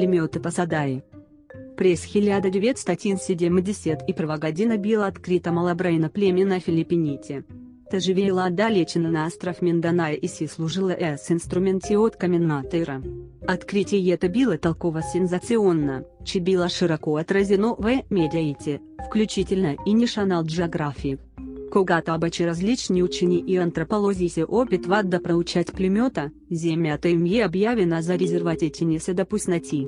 пулемета Пасадаи. През 1970 и прва година била открита малобройна племя на Филипините. Та живеела отдалечена на остров Минданая и си служила с инструменти от комментатора. Откритие это было толково сензационно, че было широко отразено в медиите, включительно и National Geographic. Когато обаче различни учени и антрополози се опитват да проучат племета, земята им е обявена за резерват и не се допуснати.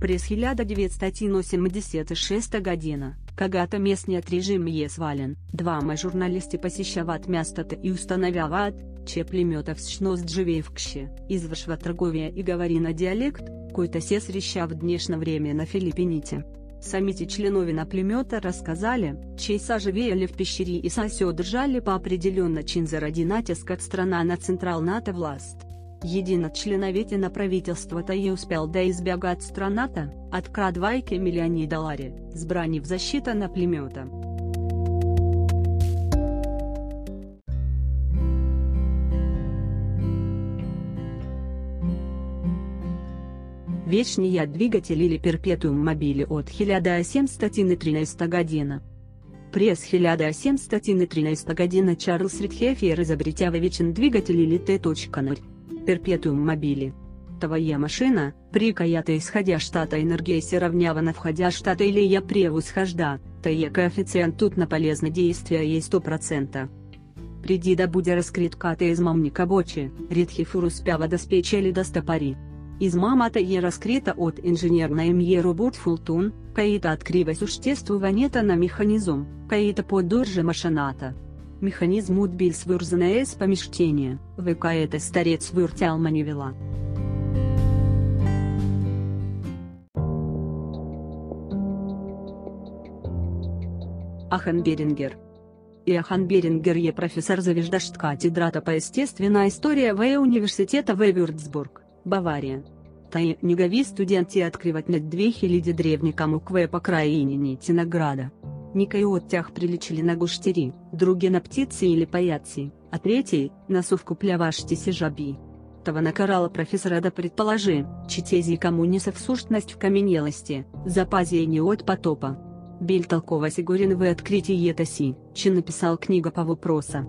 През 1986 година, когато местният режим е свален, двама журналисти посещават мястото и установяват, че племето всъщност живее вкъщи, извършва търговия и говори на диалект, който се среща в днешно време на Филипините. Самите членове на племето разказали, че са живеели в пещери и са се удържали по определенно чин заради натиск от страна на централната власт. Един от членовете на правителството и успел да избяга от страната, открадвайки милиони долари, сбрани в защита на племета. Вечния двигатель или перпетуум мобили от 1713 година. През 1713 година Чарлз Ритхефер изобретява вечен двигатель или Т.0. Перпетуум мобили. Твоя машина, прикаята исходя штата энергии се равнява на входя штата или я превосхожда, то е коэффициент тут на полезное действие ей 100%. Приди да буде раскрит ката измамника бочи, Ритхефер успява доспечели до стопари. Измамата е разкрита от инженерна имя Роберт Фултун, който открива съществуването на механизъм, който поддържа машината. Механизмът бил свързан с помещение, в което старец въртял манивела. Ахан Берингер. Иохан Берингер е професор завеждащ катедрата по естествена история в университета в Würzburg, Бавария. Той негови студенти откриват над 2000 древних камъкве по краине Нитинограда. Некои от тях приличили на гущери, други на птицы или паяцы, а третий – на совку пляващейся жаби. Това накарала профессора да предположи, че тези кому неса в сущность в каменелости, запазение от потопа. Бил толково сигурен в откритии это си, че написал книга по вопроса.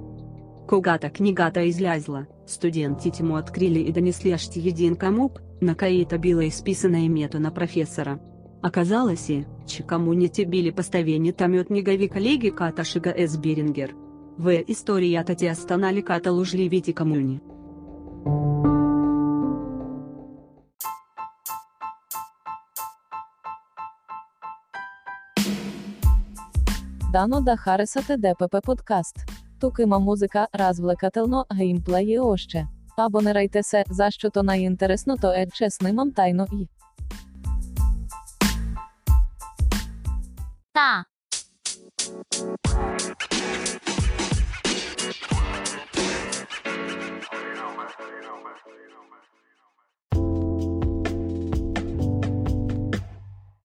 Когато книгата излязла, студентите му открили и донесли още един камък, на който била изписана името на профессора. Оказалось, че коммуните били поставението от негови колеги като Шига С. Берингер. В историята те останали като лъжливите коммуни. Дано да харесате ДПП подкаст. Тук има музика, развлекателно, геймплей і още. Абонирайтеся, за що то найінтересно то е чесним тайно і. Да.